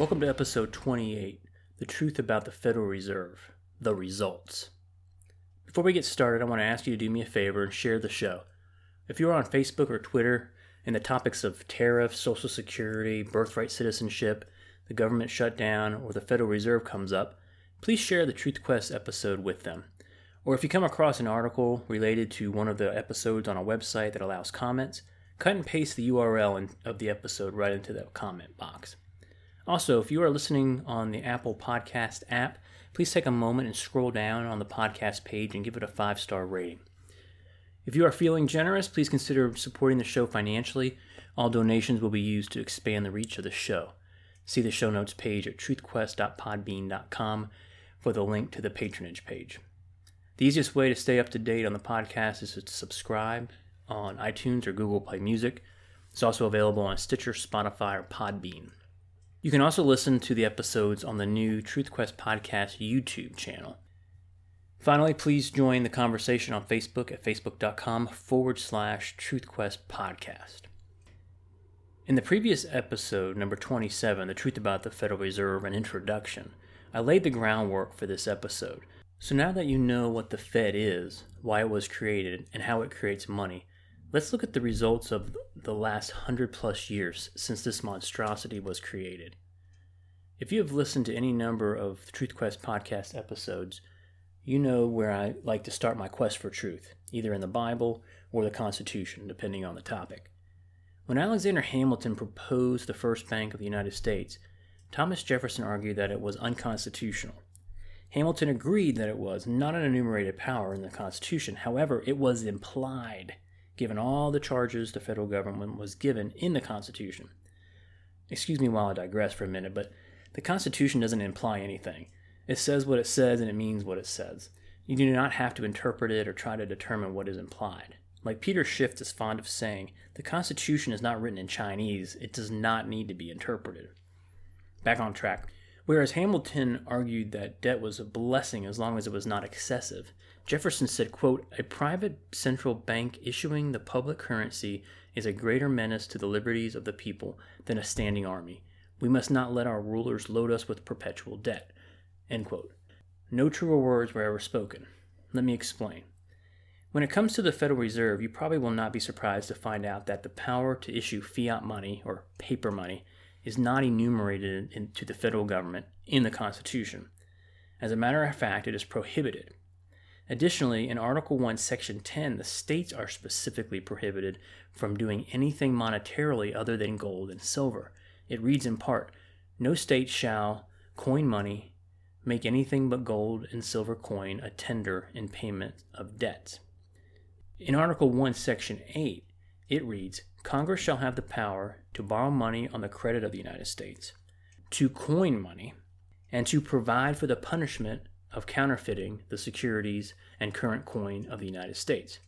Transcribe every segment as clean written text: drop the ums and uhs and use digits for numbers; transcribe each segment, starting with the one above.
Welcome to episode 28, The Truth About the Federal Reserve, The Results. Before we get started, I want to ask you to do me a favor and share the show. If you are on Facebook or Twitter and the topics of tariffs, Social Security, birthright citizenship, the government shutdown, or the Federal Reserve comes up, please share the TruthQuest episode with them. Or if you come across an article related to one of the episodes on a website that allows comments, cut and paste the URL of the episode right into the comment box. Also, if you are listening on the Apple Podcast app, please take a moment and scroll down on the podcast page and give it a 5-star rating. If you are feeling generous, please consider supporting the show financially. All donations will be used to expand the reach of the show. See the show notes page at truthquest.podbean.com for the link to the patronage page. The easiest way to stay up to date on the podcast is to subscribe on iTunes or Google Play Music. It's also available on Stitcher, Spotify, or Podbean. You can also listen to the episodes on the new TruthQuest Podcast YouTube channel. Finally, please join the conversation on Facebook at facebook.com/TruthQuest Podcast. In the previous episode, number 27, The Truth About the Federal Reserve, An Introduction, I laid the groundwork for this episode. So now that you know what the Fed is, why it was created, and how it creates money, let's look at the results of the last 100+ years since this monstrosity was created. If you have listened to any number of TruthQuest podcast episodes, you know where I like to start my quest for truth, either in the Bible or the Constitution, depending on the topic. When Alexander Hamilton proposed the first bank of the United States, Thomas Jefferson argued that it was unconstitutional. Hamilton agreed that it was not an enumerated power in the Constitution. However, it was implied, given all the charges the federal government was given in the Constitution. Excuse me while I digress for a minute, but the Constitution doesn't imply anything. It says what it says, and it means what it says. You do not have to interpret it or try to determine what is implied. Like Peter Schiff is fond of saying, the Constitution is not written in Chinese. It does not need to be interpreted. Back on track. Whereas Hamilton argued that debt was a blessing as long as it was not excessive, Jefferson said, quote, "A private central bank issuing the public currency is a greater menace to the liberties of the people than a standing army. We must not let our rulers load us with perpetual debt." End quote. No truer words were ever spoken. Let me explain. When it comes to the Federal Reserve, you probably will not be surprised to find out that the power to issue fiat money, or paper money, is not enumerated to the federal government in the Constitution. As a matter of fact, it is prohibited. Additionally, in Article I, Section 10, the states are specifically prohibited from doing anything monetarily other than gold and silver. It reads in part, "No state shall coin money, make anything but gold and silver coin a tender in payment of debts." In Article I, Section 8, it reads, "Congress shall have the power to borrow money on the credit of the United States, to coin money, and to provide for the punishment of counterfeiting the securities and current coin of the United States."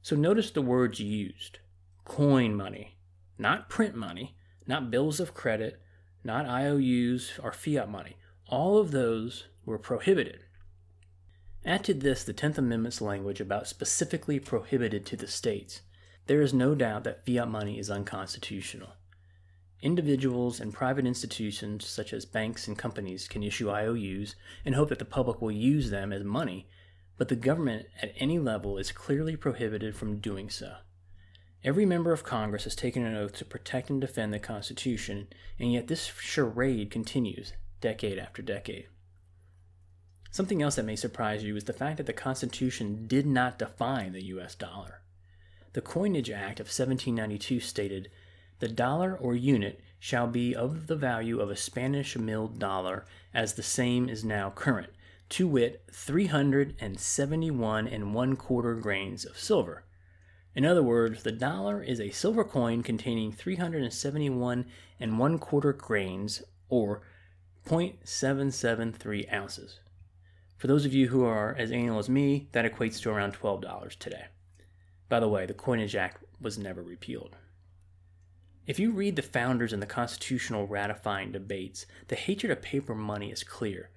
So notice the words used. Coin money, not print money, not bills of credit, not IOUs or fiat money. All of those were prohibited. Add to this the 10th Amendment's language about specifically prohibited to the states. There is no doubt that fiat money is unconstitutional. Individuals and private institutions, such as banks and companies, can issue IOUs and hope that the public will use them as money, but the government at any level is clearly prohibited from doing so. Every member of Congress has taken an oath to protect and defend the Constitution, and yet this charade continues, decade after decade. Something else that may surprise you is the fact that the Constitution did not define the U.S. dollar. The Coinage Act of 1792 stated, "The dollar or unit shall be of the value of a Spanish milled dollar as the same is now current, to wit, 371 1/4 grains of silver." In other words, the dollar is a silver coin containing 371 1/4 grains, or 0.773 ounces. For those of you who are as anal as me, that equates to around $12 today. By the way, the Coinage Act was never repealed. If you read the founders and the constitutional ratifying debates, the hatred of paper money is clear.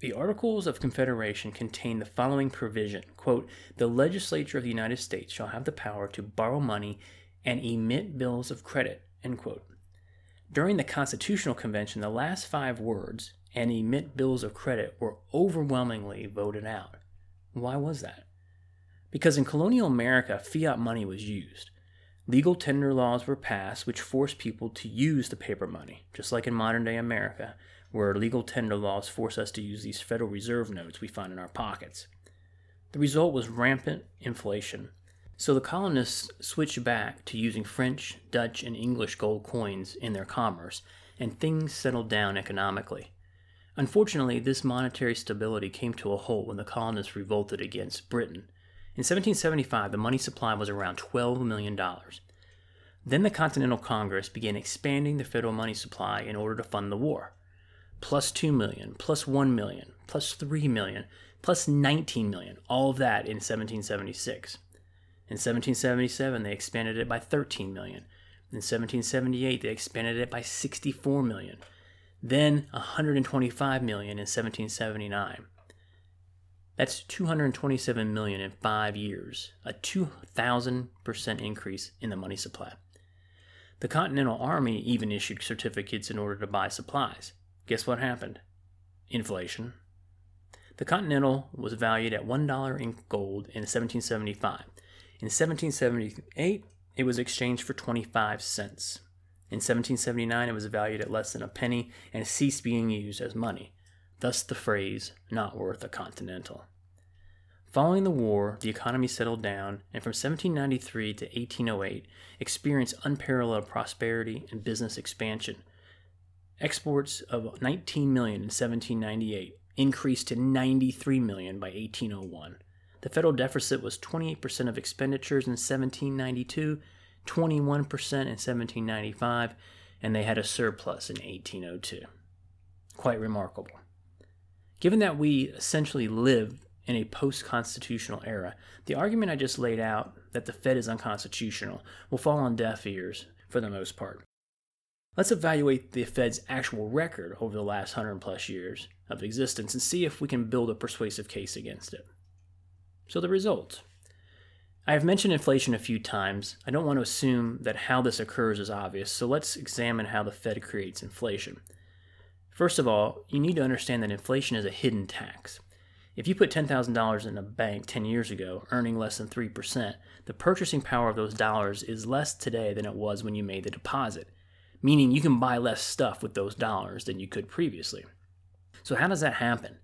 The Articles of Confederation contain the following provision, quote, "The legislature of the United States shall have the power to borrow money and emit bills of credit," end quote. During the Constitutional Convention, the last five words, and emit bills of credit, were overwhelmingly voted out. Why was that? Because in colonial America, fiat money was used. Legal tender laws were passed which forced people to use the paper money, just like in modern-day America, where legal tender laws force us to use these Federal Reserve notes we find in our pockets. The result was rampant inflation. So the colonists switched back to using French, Dutch, and English gold coins in their commerce, and things settled down economically. Unfortunately, this monetary stability came to a halt when the colonists revolted against Britain. In 1775, the money supply was around $12 million. Then the Continental Congress began expanding the federal money supply in order to fund the war. Plus $2 million, plus $1 million, plus $3 million, plus $19 million, all of that in 1776. In 1777, they expanded it by $13 million. In 1778, they expanded it by $64 million. Then $125 million in 1779. That's $227 million in 5 years, a 2,000% increase in the money supply. The Continental Army even issued certificates in order to buy supplies. Guess what happened? Inflation. The Continental was valued at $1 in gold in 1775. In 1778, it was exchanged for 25 cents. In 1779, it was valued at less than a penny and ceased being used as money. Thus the phrase, not worth a continental. Following the war, the economy settled down, and from 1793 to 1808, experienced unparalleled prosperity and business expansion. Exports of $19 million in 1798 increased to $93 million by 1801. The federal deficit was 28% of expenditures in 1792, 21% in 1795, and they had a surplus in 1802. Quite remarkable. Given that we essentially live in a post-constitutional era, the argument I just laid out that the Fed is unconstitutional will fall on deaf ears for the most part. Let's evaluate the Fed's actual record over the last 100-plus years of existence and see if we can build a persuasive case against it. So the results. I have mentioned inflation a few times. I don't want to assume that how this occurs is obvious, so let's examine how the Fed creates inflation. First of all, you need to understand that inflation is a hidden tax. If you put $10,000 in a bank 10 years ago, earning less than 3%, the purchasing power of those dollars is less today than it was when you made the deposit, meaning you can buy less stuff with those dollars than you could previously. So how does that happen?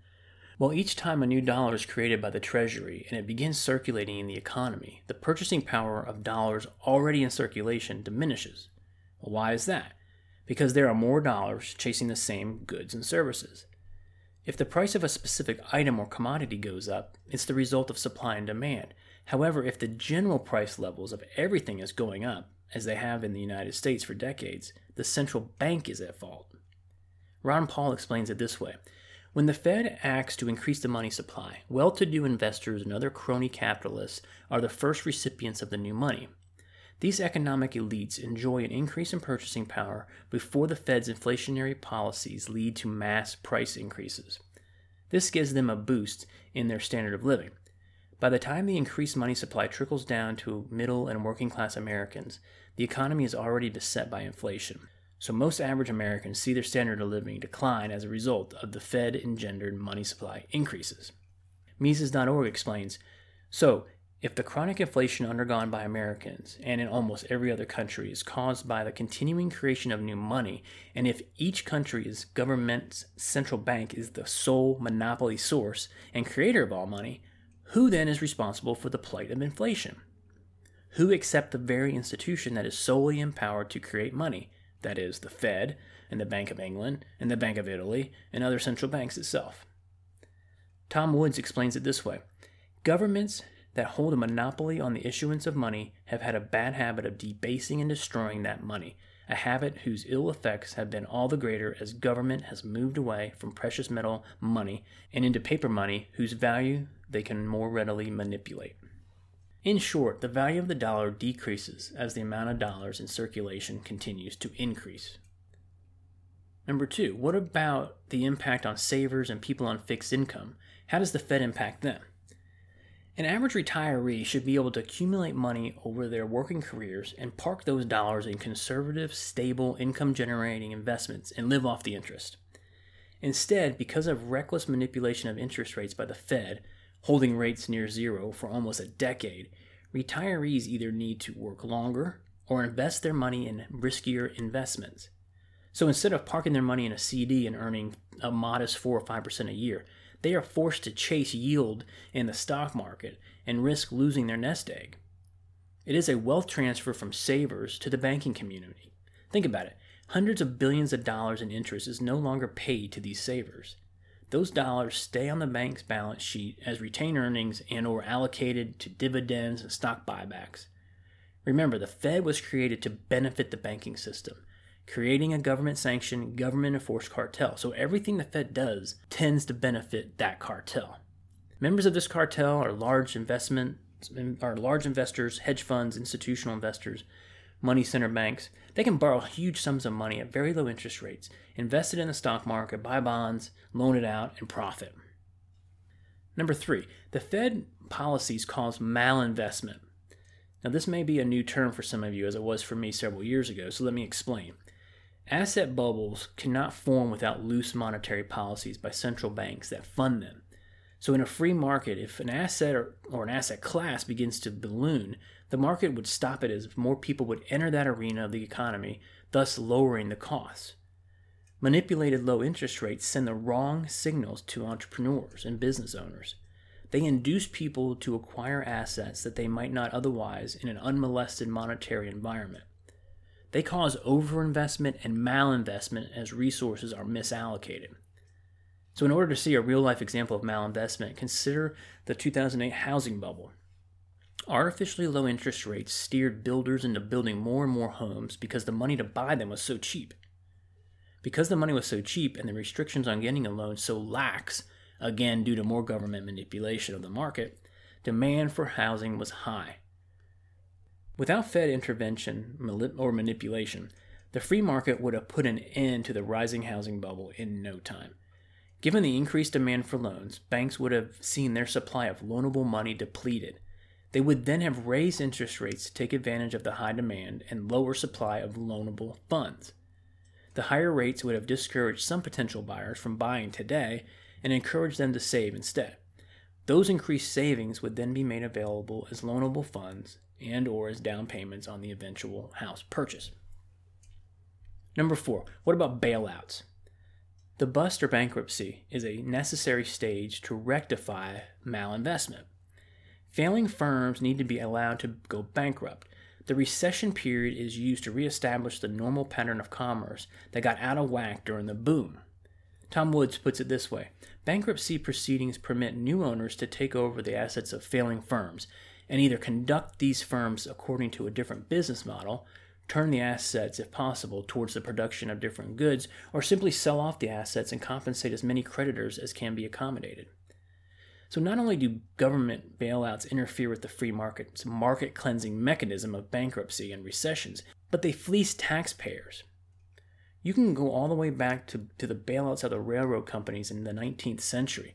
Well, each time a new dollar is created by the Treasury and it begins circulating in the economy, the purchasing power of dollars already in circulation diminishes. Well, why is that? Because there are more dollars chasing the same goods and services. If the price of a specific item or commodity goes up, it's the result of supply and demand. However, if the general price levels of everything is going up, as they have in the United States for decades, the central bank is at fault. Ron Paul explains it this way. When the Fed acts to increase the money supply, well-to-do investors and other crony capitalists are the first recipients of the new money. These economic elites enjoy an increase in purchasing power before the Fed's inflationary policies lead to mass price increases. This gives them a boost in their standard of living. By the time the increased money supply trickles down to middle and working class Americans, the economy is already beset by inflation. So most average Americans see their standard of living decline as a result of the Fed-engendered money supply increases. Mises.org explains, so, if the chronic inflation undergone by Americans and in almost every other country is caused by the continuing creation of new money, and if each country's government's central bank is the sole monopoly source and creator of all money, who then is responsible for the plight of inflation? Who except the very institution that is solely empowered to create money, that is, the Fed and the Bank of England and the Bank of Italy and other central banks itself? Tom Woods explains it this way. Governments that hold a monopoly on the issuance of money have had a bad habit of debasing and destroying that money, a habit whose ill effects have been all the greater as government has moved away from precious metal money and into paper money whose value they can more readily manipulate. In short, the value of the dollar decreases as the amount of dollars in circulation continues to increase. Number two, what about the impact on savers and people on fixed income? How does the Fed impact them? An average retiree should be able to accumulate money over their working careers and park those dollars in conservative, stable, income-generating investments and live off the interest. Instead, because of reckless manipulation of interest rates by the Fed, holding rates near zero for almost a decade, retirees either need to work longer or invest their money in riskier investments. So instead of parking their money in a CD and earning a modest 4 or 5% a year, they are forced to chase yield in the stock market and risk losing their nest egg. It is a wealth transfer from savers to the banking community. Think about it. Hundreds of billions of dollars in interest is no longer paid to these savers. Those dollars stay on the bank's balance sheet as retained earnings and or allocated to dividends and stock buybacks. Remember, the Fed was created to benefit the banking system, creating a government-sanctioned, government-enforced cartel. So everything the Fed does tends to benefit that cartel. Members of this cartel are large investors, hedge funds, institutional investors, money center banks. They can borrow huge sums of money at very low interest rates, invest it in the stock market, buy bonds, loan it out, and profit. Number 3, the Fed policies cause malinvestment. Now, this may be a new term for some of you, as it was for me several years ago, so let me explain. Asset bubbles cannot form without loose monetary policies by central banks that fund them. So in a free market, if an asset or an asset class begins to balloon, the market would stop it as more people would enter that arena of the economy, thus lowering the costs. Manipulated low interest rates send the wrong signals to entrepreneurs and business owners. They induce people to acquire assets that they might not otherwise in an unmolested monetary environment. They cause overinvestment and malinvestment as resources are misallocated. So in order to see a real-life example of malinvestment, consider the 2008 housing bubble. Artificially low interest rates steered builders into building more and more homes because the money to buy them was so cheap. Because the money was so cheap and the restrictions on getting a loan so lax, again, due to more government manipulation of the market, demand for housing was high. Without Fed intervention or manipulation, the free market would have put an end to the rising housing bubble in no time. Given the increased demand for loans, banks would have seen their supply of loanable money depleted. They would then have raised interest rates to take advantage of the high demand and lower supply of loanable funds. The higher rates would have discouraged some potential buyers from buying today and encourage them to save instead. Those increased savings would then be made available as loanable funds and or as down payments on the eventual house purchase. Number 4, what about bailouts? The bust or bankruptcy is a necessary stage to rectify malinvestment. Failing firms need to be allowed to go bankrupt. The recession period is used to reestablish the normal pattern of commerce that got out of whack during the boom. Tom Woods puts it this way: bankruptcy proceedings permit new owners to take over the assets of failing firms and either conduct these firms according to a different business model, turn the assets, if possible, towards the production of different goods, or simply sell off the assets and compensate as many creditors as can be accommodated. So not only do government bailouts interfere with the free market's market cleansing mechanism of bankruptcy and recessions, but they fleece taxpayers. You can go all the way back to the bailouts of the railroad companies in the 19th century.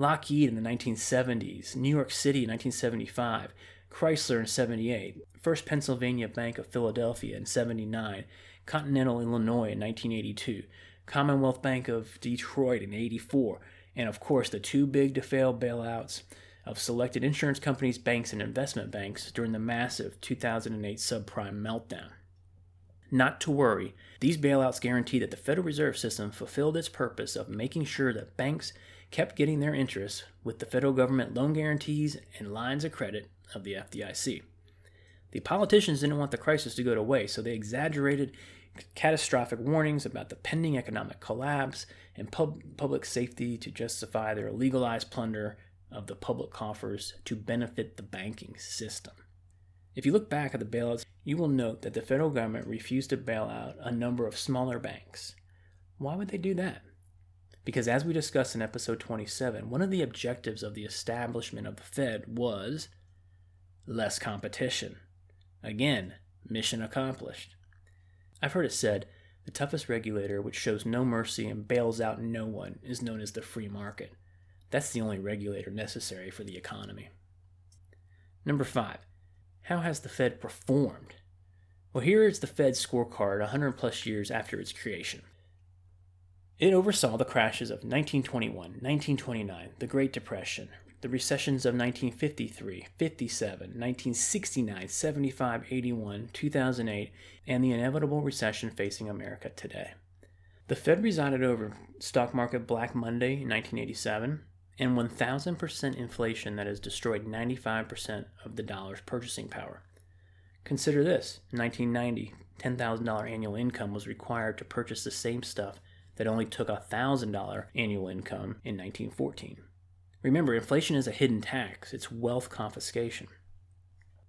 Lockheed in the 1970s, New York City in 1975, Chrysler in 78, First Pennsylvania Bank of Philadelphia in 79, Continental Illinois in 1982, Commonwealth Bank of Detroit in 84, and of course the too big to fail bailouts of selected insurance companies, banks, and investment banks during the massive 2008 subprime meltdown. Not to worry, these bailouts guarantee that the Federal Reserve System fulfilled its purpose of making sure that banks kept getting their interest with the federal government loan guarantees and lines of credit of the FDIC. The politicians didn't want the crisis to go to waste, so they exaggerated catastrophic warnings about the pending economic collapse and public safety to justify their illegalized plunder of the public coffers to benefit the banking system. If you look back at the bailouts, you will note that the federal government refused to bail out a number of smaller banks. Why would they do that? Because as we discussed in episode 27, one of the objectives of the establishment of the Fed was less competition. Again, mission accomplished. I've heard it said, the toughest regulator which shows no mercy and bails out no one is known as the free market. That's the only regulator necessary for the economy. Number 5, how has the Fed performed? Well, here is the Fed's scorecard 100 plus years after its creation. It oversaw the crashes of 1921, 1929, the Great Depression, the recessions of 1953, 57, 1969, 75, 81, 2008, and the inevitable recession facing America today. The Fed presided over stock market Black Monday in 1987 and 1,000% inflation that has destroyed 95% of the dollar's purchasing power. Consider this, in 1990, $10,000 annual income was required to purchase the same stuff that only took $1,000 annual income in 1914. Remember, inflation is a hidden tax. It's wealth confiscation.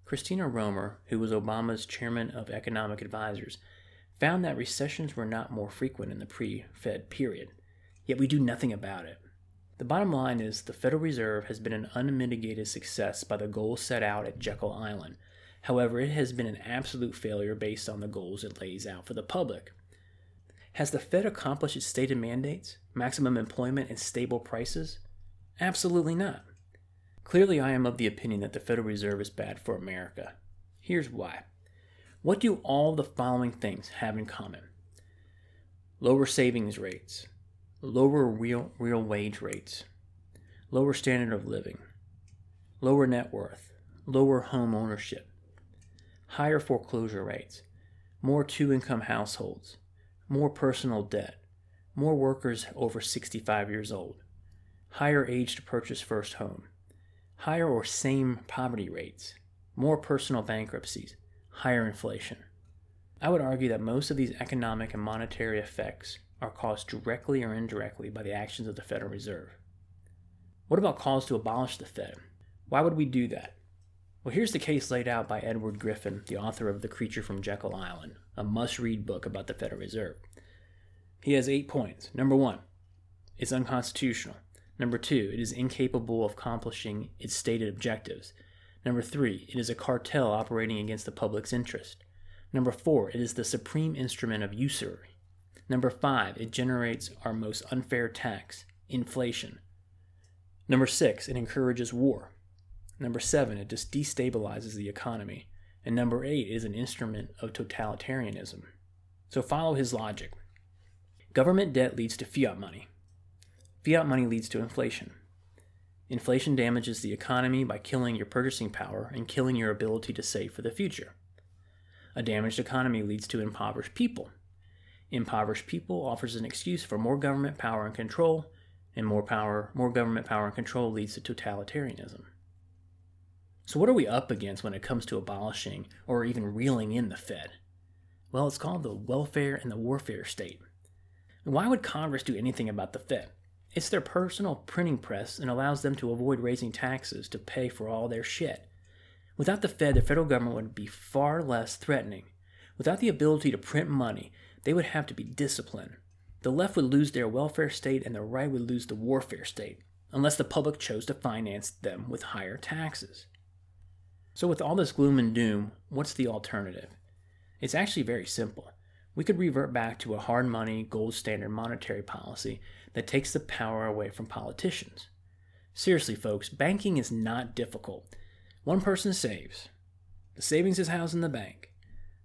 Christina Romer, who was Obama's chairman of economic advisors, found that recessions were not more frequent in the pre-Fed period, yet we do nothing about it. The bottom line is the Federal Reserve has been an unmitigated success by the goals set out at Jekyll Island. However, it has been an absolute failure based on the goals it lays out for the public. Has the Fed accomplished its stated mandates, maximum employment, and stable prices? Absolutely not. Clearly, I am of the opinion that the Federal Reserve is bad for America. Here's why. What do all the following things have in common? Lower savings rates, lower real wage rates, lower standard of living, lower net worth, lower home ownership, higher foreclosure rates, more two-income households, more personal debt, more workers over 65 years old, higher age to purchase first home, higher or same poverty rates, more personal bankruptcies, higher inflation. I would argue that most of these economic and monetary effects are caused directly or indirectly by the actions of the Federal Reserve. What about calls to abolish the Fed? Why would we do that? Well, here's the case laid out by Edward Griffin, the author of The Creature from Jekyll Island, a must-read book about the Federal Reserve. He has 8 points. Number 1, it's unconstitutional. Number 2, it is incapable of accomplishing its stated objectives. Number 3, it is a cartel operating against the public's interest. Number 4, it is the supreme instrument of usury. Number 5, it generates our most unfair tax, inflation. Number 6, it encourages war. Number 7, it just destabilizes the economy. And number 8, it is an instrument of totalitarianism. So follow his logic. Government debt leads to fiat money. Fiat money leads to inflation. Inflation damages the economy by killing your purchasing power and killing your ability to save for the future. A damaged economy leads to impoverished people. Impoverished people offers an excuse for more government power and control, and more government power and control leads to totalitarianism. So what are we up against when it comes to abolishing or even reeling in the Fed? Well, it's called the welfare and the warfare state. And why would Congress do anything about the Fed? It's their personal printing press and allows them to avoid raising taxes to pay for all their shit. Without the Fed, the federal government would be far less threatening. Without the ability to print money, they would have to be disciplined. The left would lose their welfare state and the right would lose the warfare state, unless the public chose to finance them with higher taxes. So with all this gloom and doom, what's the alternative? It's actually very simple. We could revert back to a hard money, gold standard monetary policy that takes the power away from politicians. Seriously, folks, banking is not difficult. One person saves. The savings is housed in the bank.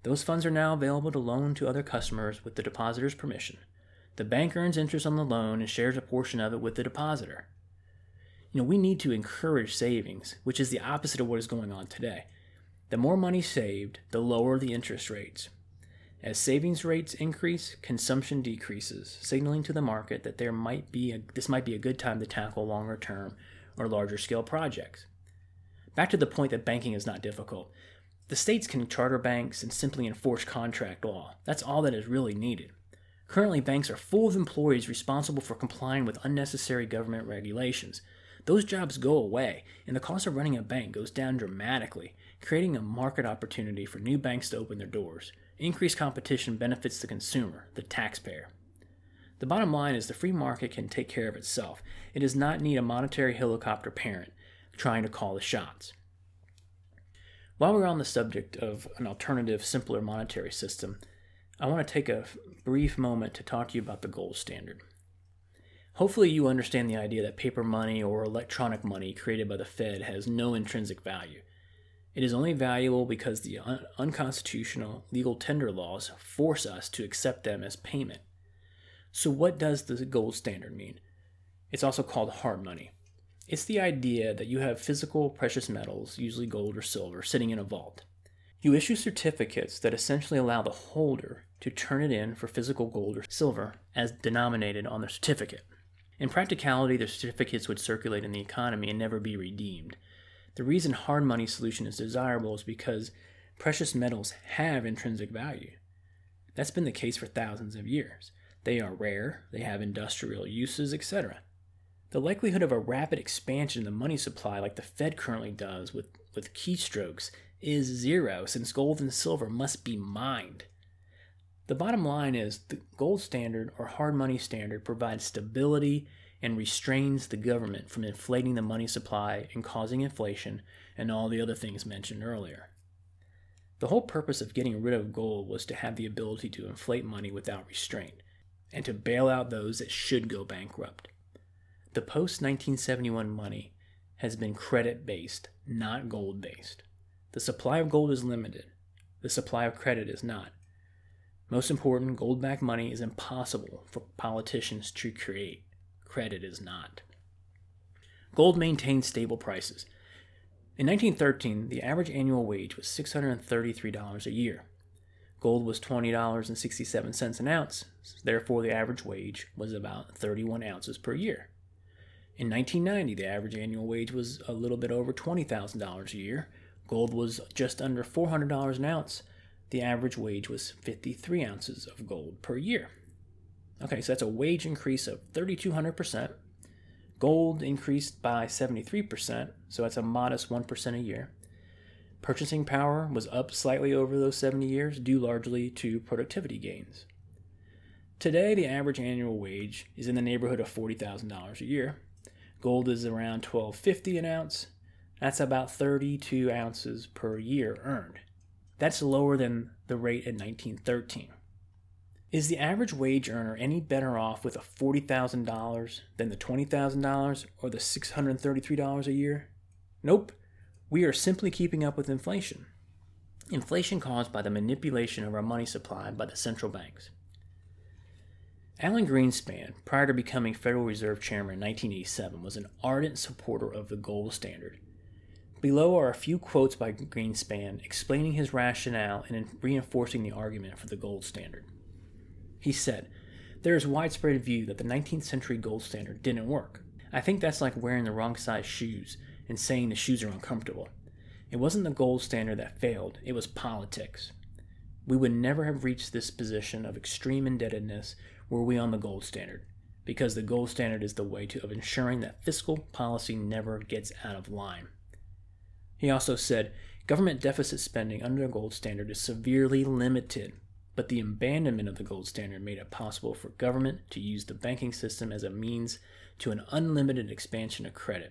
Those funds are now available to loan to other customers with the depositor's permission. The bank earns interest on the loan and shares a portion of it with the depositor. You know, we need to encourage savings, which is the opposite of what is going on today. The more money saved, the lower the interest rates. As savings rates increase, consumption decreases, signaling to the market that this might be a good time to tackle longer-term or larger-scale projects. Back to the point that banking is not difficult. The states can charter banks and simply enforce contract law. That's all that is really needed. Currently, banks are full of employees responsible for complying with unnecessary government regulations. Those jobs go away, and the cost of running a bank goes down dramatically, creating a market opportunity for new banks to open their doors. Increased competition benefits the consumer, the taxpayer. The bottom line is the free market can take care of itself. It does not need a monetary helicopter parent trying to call the shots. While we're on the subject of an alternative, simpler monetary system, I want to take a brief moment to talk to you about the gold standard. Hopefully you understand the idea that paper money or electronic money created by the Fed has no intrinsic value. It is only valuable because the unconstitutional legal tender laws force us to accept them as payment. So what does the gold standard mean? It's also called hard money. It's the idea that you have physical precious metals, usually gold or silver, sitting in a vault. You issue certificates that essentially allow the holder to turn it in for physical gold or silver as denominated on the certificate. In practicality, the certificates would circulate in the economy and never be redeemed. The reason hard money solution is desirable is because precious metals have intrinsic value. That's been the case for thousands of years. They are rare, they have industrial uses, etc. The likelihood of a rapid expansion in the money supply like the Fed currently does with keystrokes is zero, since gold and silver must be mined. The bottom line is the gold standard or hard money standard provides stability and restrains the government from inflating the money supply and causing inflation and all the other things mentioned earlier. The whole purpose of getting rid of gold was to have the ability to inflate money without restraint and to bail out those that should go bankrupt. The post-1971 money has been credit-based, not gold-based. The supply of gold is limited. The supply of credit is not. Most important, gold-backed money is impossible for politicians to create. Credit is not. Gold maintains stable prices. In 1913, the average annual wage was $633 a year. Gold was $20.67 an ounce, therefore the average wage was about 31 ounces per year. In 1990, the average annual wage was a little bit over $20,000 a year. Gold was just under $400 an ounce. The average wage was 53 ounces of gold per year. Okay, so that's a wage increase of 3,200%. Gold increased by 73%, so that's a modest 1% a year. Purchasing power was up slightly over those 70 years, due largely to productivity gains. Today, the average annual wage is in the neighborhood of $40,000 a year. Gold is around $12.50 an ounce. That's about 32 ounces per year earned. That's lower than the rate in 1913. Is the average wage earner any better off with a $40,000 than the $20,000 or the $633 a year? Nope. We are simply keeping up with inflation. Inflation caused by the manipulation of our money supply by the central banks. Alan Greenspan, prior to becoming Federal Reserve Chairman in 1987, was an ardent supporter of the gold standard. Below are a few quotes by Greenspan explaining his rationale and reinforcing the argument for the gold standard. He said, "There is widespread view that the 19th century gold standard didn't work. I think that's like wearing the wrong size shoes and saying the shoes are uncomfortable. It wasn't the gold standard that failed, it was politics. We would never have reached this position of extreme indebtedness were we on the gold standard, because the gold standard is the way of ensuring that fiscal policy never gets out of line." He also said, "Government deficit spending under the gold standard is severely limited. But the abandonment of the gold standard made it possible for government to use the banking system as a means to an unlimited expansion of credit.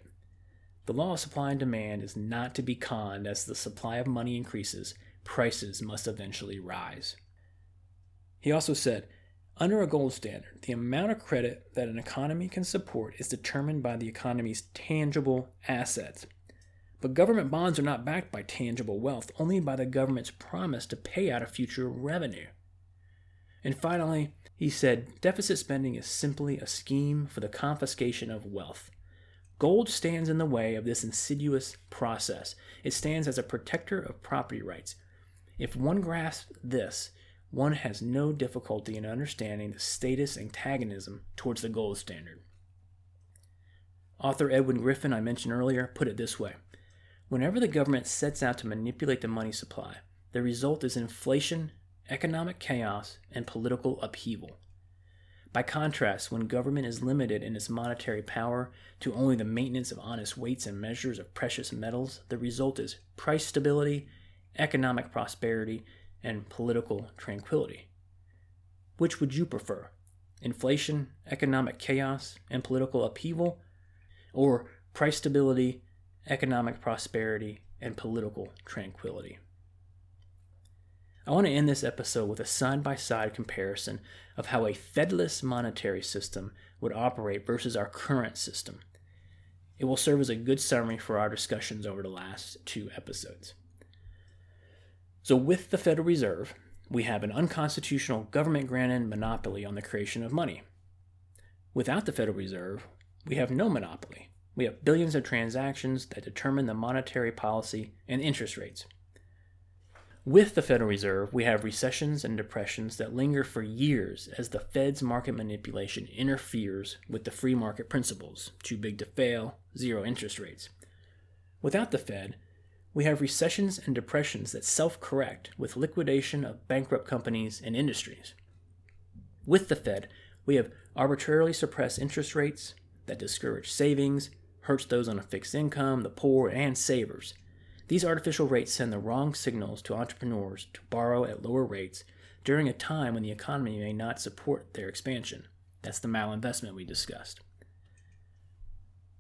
The law of supply and demand is not to be conned. As the supply of money increases, prices must eventually rise." He also said, "Under a gold standard, the amount of credit that an economy can support is determined by the economy's tangible assets. But government bonds are not backed by tangible wealth, only by the government's promise to pay out a future revenue." And finally, he said, "Deficit spending is simply a scheme for the confiscation of wealth. Gold stands in the way of this insidious process. It stands as a protector of property rights. If one grasps this, one has no difficulty in understanding the status antagonism towards the gold standard." Author Edward Griffin, I mentioned earlier, put it this way: "Whenever the government sets out to manipulate the money supply, the result is inflation, economic chaos, and political upheaval. By contrast, when government is limited in its monetary power to only the maintenance of honest weights and measures of precious metals, the result is price stability, economic prosperity, and political tranquility. Which would you prefer? Inflation, economic chaos, and political upheaval? Or price stability, economic prosperity, and political tranquility?" I want to end this episode with a side-by-side comparison of how a Fedless monetary system would operate versus our current system. It will serve as a good summary for our discussions over the last two episodes. So with the Federal Reserve, we have an unconstitutional government-granted monopoly on the creation of money. Without the Federal Reserve, we have no monopoly. We have billions of transactions that determine the monetary policy and interest rates. With the Federal Reserve, we have recessions and depressions that linger for years as the Fed's market manipulation interferes with the free market principles, too big to fail, zero interest rates. Without the Fed, we have recessions and depressions that self-correct with liquidation of bankrupt companies and industries. With the Fed, we have arbitrarily suppressed interest rates that discourage savings, hurts those on a fixed income, the poor, and savers. These artificial rates send the wrong signals to entrepreneurs to borrow at lower rates during a time when the economy may not support their expansion. That's the malinvestment we discussed.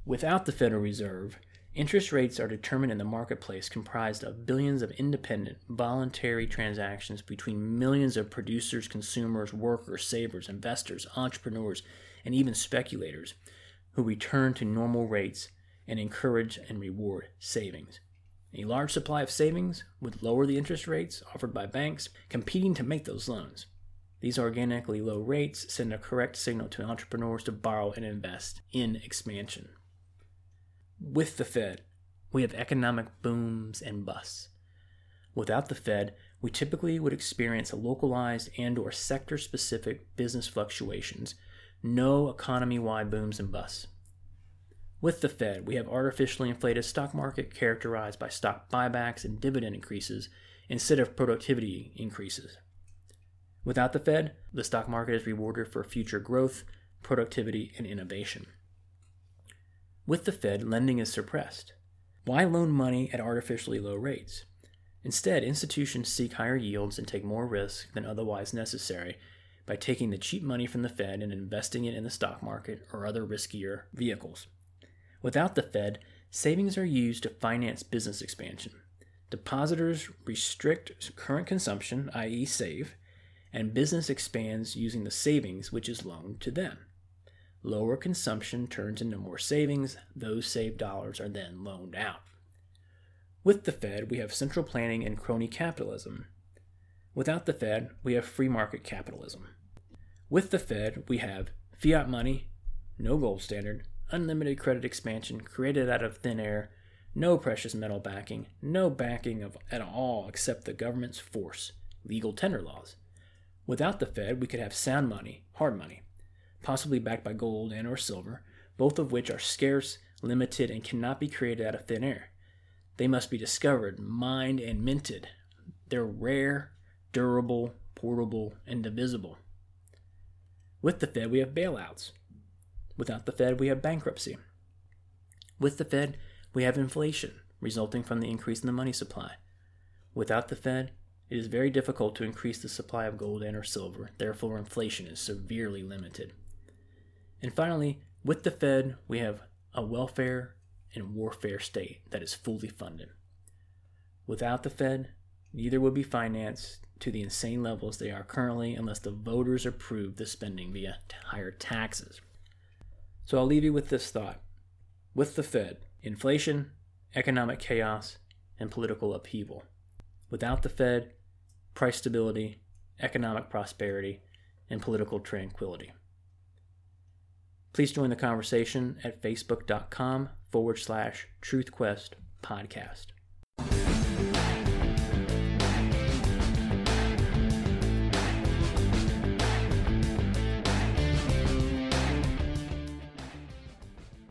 Without the Federal Reserve, interest rates are determined in the marketplace comprised of billions of independent, voluntary transactions between millions of producers, consumers, workers, savers, investors, entrepreneurs, and even speculators who return to normal rates and encourage and reward savings. A large supply of savings would lower the interest rates offered by banks competing to make those loans. These organically low rates send a correct signal to entrepreneurs to borrow and invest in expansion. With the Fed, we have economic booms and busts. Without the Fed, we typically would experience localized and/or sector-specific business fluctuations, no economy-wide booms and busts. With the Fed, we have artificially inflated stock market characterized by stock buybacks and dividend increases instead of productivity increases. Without the Fed, the stock market is rewarded for future growth, productivity, and innovation. With the Fed, lending is suppressed. Why loan money at artificially low rates? Instead, institutions seek higher yields and take more risk than otherwise necessary by taking the cheap money from the Fed and investing it in the stock market or other riskier vehicles. Without the Fed, savings are used to finance business expansion. Depositors restrict current consumption, i.e. save, and business expands using the savings which is loaned to them. Lower consumption turns into more savings. Those saved dollars are then loaned out. With the Fed, we have central planning and crony capitalism. Without the Fed, we have free market capitalism. With the Fed, we have fiat money, no gold standard, unlimited credit expansion created out of thin air, no precious metal backing, no backing at all except the government's force, legal tender laws. Without the Fed, we could have sound money, hard money, possibly backed by gold and or silver, both of which are scarce, limited, and cannot be created out of thin air. They must be discovered, mined, and minted. They're rare, durable, portable, and divisible. With the Fed, we have bailouts. Without the Fed, we have bankruptcy. With the Fed, we have inflation, resulting from the increase in the money supply. Without the Fed, it is very difficult to increase the supply of gold and or silver, therefore inflation is severely limited. And finally, with the Fed, we have a welfare and warfare state that is fully funded. Without the Fed, neither would be financed to the insane levels they are currently unless the voters approve the spending via higher taxes. So I'll leave you with this thought. With the Fed, inflation, economic chaos, and political upheaval. Without the Fed, price stability, economic prosperity, and political tranquility. Please join the conversation at facebook.com/TruthQuest podcast.